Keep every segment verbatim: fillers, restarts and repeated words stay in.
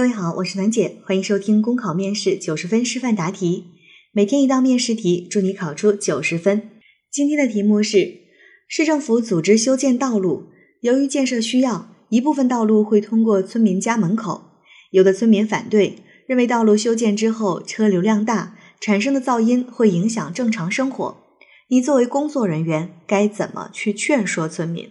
各位好，我是暖姐，欢迎收听公考面试九十分示范答题，每天一道面试题，祝你考出九十分。今天的题目是：市政府组织修建道路，由于建设需要，一部分道路会通过村民家门口。有的村民反对，认为道路修建之后车流量大，产生的噪音会影响正常生活。你作为工作人员，该怎么去劝说村民？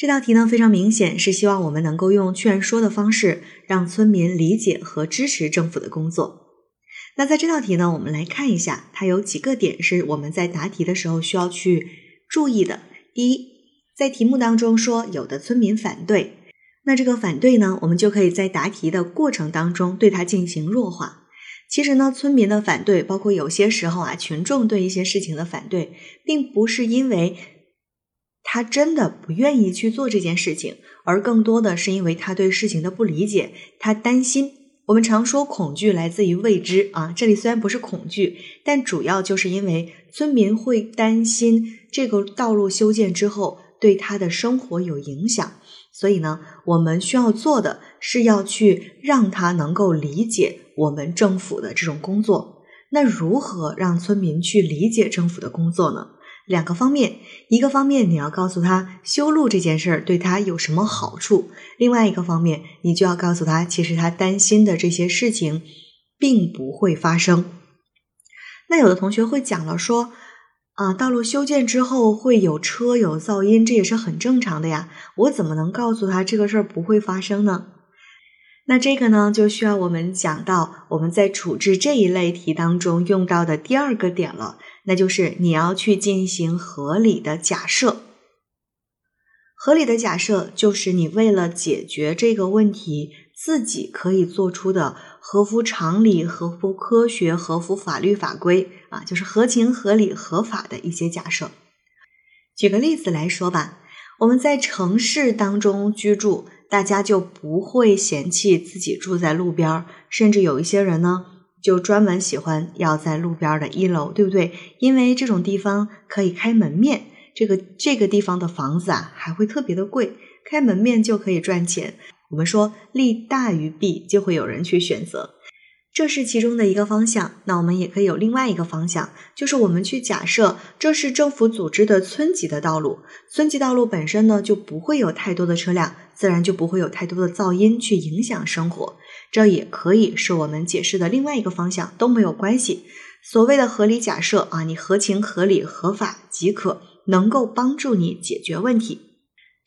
这道题呢，非常明显是希望我们能够用劝说的方式让村民理解和支持政府的工作。那在这道题呢，我们来看一下它有几个点是我们在答题的时候需要去注意的。第一，在题目当中说有的村民反对，那这个反对呢，我们就可以在答题的过程当中对它进行弱化。其实呢，村民的反对，包括有些时候啊，群众对一些事情的反对，并不是因为他真的不愿意去做这件事情，而更多的是因为他对事情的不理解，他担心。我们常说恐惧来自于未知啊，这里虽然不是恐惧，但主要就是因为村民会担心这个道路修建之后对他的生活有影响。所以呢，我们需要做的是要去让他能够理解我们政府的这种工作。那如何让村民去理解政府的工作呢？两个方面，一个方面你要告诉他修路这件事儿对他有什么好处，另外一个方面你就要告诉他，其实他担心的这些事情并不会发生。那有的同学会讲了说啊，道路修建之后会有车有噪音，这也是很正常的呀，我怎么能告诉他这个事儿不会发生呢？那这个呢，就需要我们讲到我们在处置这一类题当中用到的第二个点了，那就是你要去进行合理的假设。合理的假设就是你为了解决这个问题，自己可以做出的合乎常理、合乎科学、合乎法律法规啊，就是合情、合理、合法的一些假设。举个例子来说吧，我们在城市当中居住，大家就不会嫌弃自己住在路边，甚至有一些人呢就专门喜欢要在路边的一楼，对不对？因为这种地方可以开门面，这个这个地方的房子啊还会特别的贵，开门面就可以赚钱。我们说利大于弊，就会有人去选择。这是其中的一个方向。那我们也可以有另外一个方向，就是我们去假设这是政府组织的村级的道路，村级道路本身呢就不会有太多的车辆，自然就不会有太多的噪音去影响生活，这也可以是我们解释的另外一个方向，都没有关系。所谓的合理假设啊，你合情合理合法即可，能够帮助你解决问题。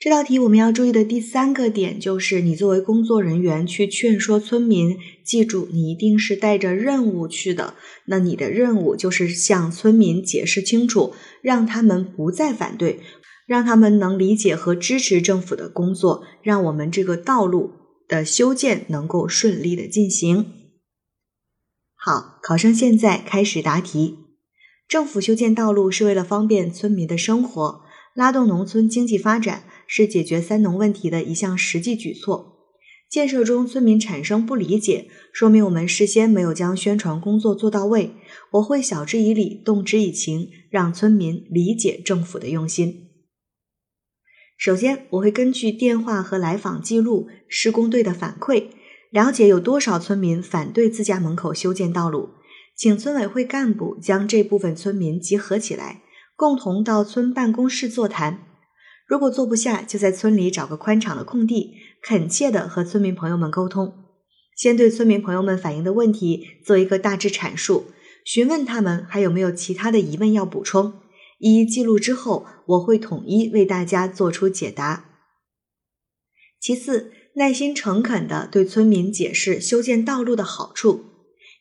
这道题我们要注意的第三个点就是，你作为工作人员去劝说村民，记住你一定是带着任务去的，那你的任务就是向村民解释清楚，让他们不再反对，让他们能理解和支持政府的工作，让我们这个道路的修建能够顺利的进行。好，考生现在开始答题。政府修建道路是为了方便村民的生活，拉动农村经济发展，是解决三农问题的一项实际举措。建设中村民产生不理解，说明我们事先没有将宣传工作做到位，我会晓之以理，动之以情，让村民理解政府的用心。首先，我会根据电话和来访记录、施工队的反馈，了解有多少村民反对自家门口修建道路，请村委会干部将这部分村民集合起来，共同到村办公室座谈。如果坐不下，就在村里找个宽敞的空地，恳切地和村民朋友们沟通。先对村民朋友们反映的问题做一个大致阐述，询问他们还有没有其他的疑问要补充，一一记录之后，我会统一为大家做出解答。其次，耐心诚恳地对村民解释修建道路的好处。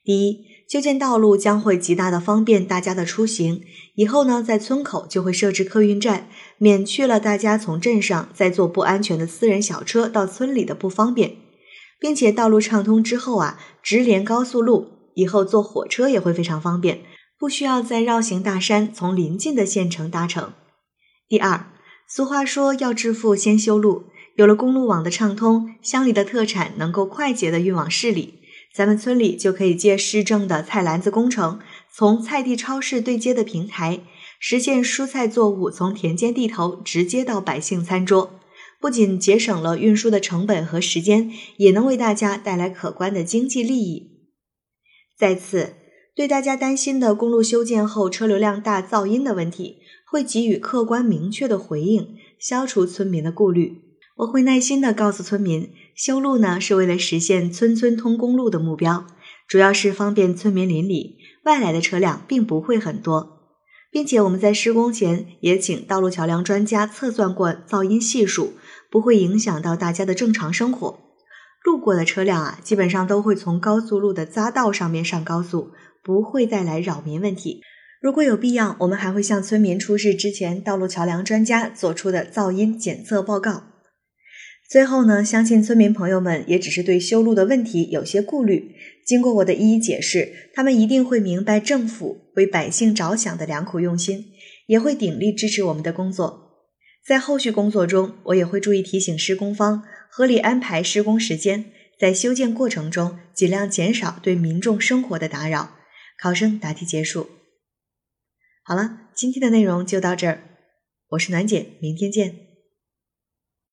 第一，修建道路将会极大的方便大家的出行，以后呢，在村口就会设置客运站，免去了大家从镇上再坐不安全的私人小车到村里的不方便，并且道路畅通之后啊，直连高速路，以后坐火车也会非常方便，不需要再绕行大山，从邻近的县城搭乘。第二，俗话说要致富先修路，有了公路网的畅通，乡里的特产能够快捷的运往市里。咱们村里就可以借市政的菜篮子工程，从菜地超市对接的平台，实现蔬菜作物从田间地头直接到百姓餐桌，不仅节省了运输的成本和时间，也能为大家带来可观的经济利益。再次，对大家担心的公路修建后车流量大噪音的问题，会给予客观明确的回应，消除村民的顾虑。我会耐心地告诉村民，修路呢是为了实现村村通公路的目标，主要是方便村民邻里，外来的车辆并不会很多。并且我们在施工前也请道路桥梁专家测算过噪音系数，不会影响到大家的正常生活。路过的车辆啊，基本上都会从高速路的匝道上面上高速，不会带来扰民问题。如果有必要，我们还会向村民出示之前道路桥梁专家做出的噪音检测报告。最后呢，相信村民朋友们也只是对修路的问题有些顾虑，经过我的一一解释，他们一定会明白政府为百姓着想的良苦用心，也会鼎力支持我们的工作。在后续工作中，我也会注意提醒施工方合理安排施工时间，在修建过程中尽量减少对民众生活的打扰。考生答题结束。好了，今天的内容就到这儿，我是暖姐，明天见。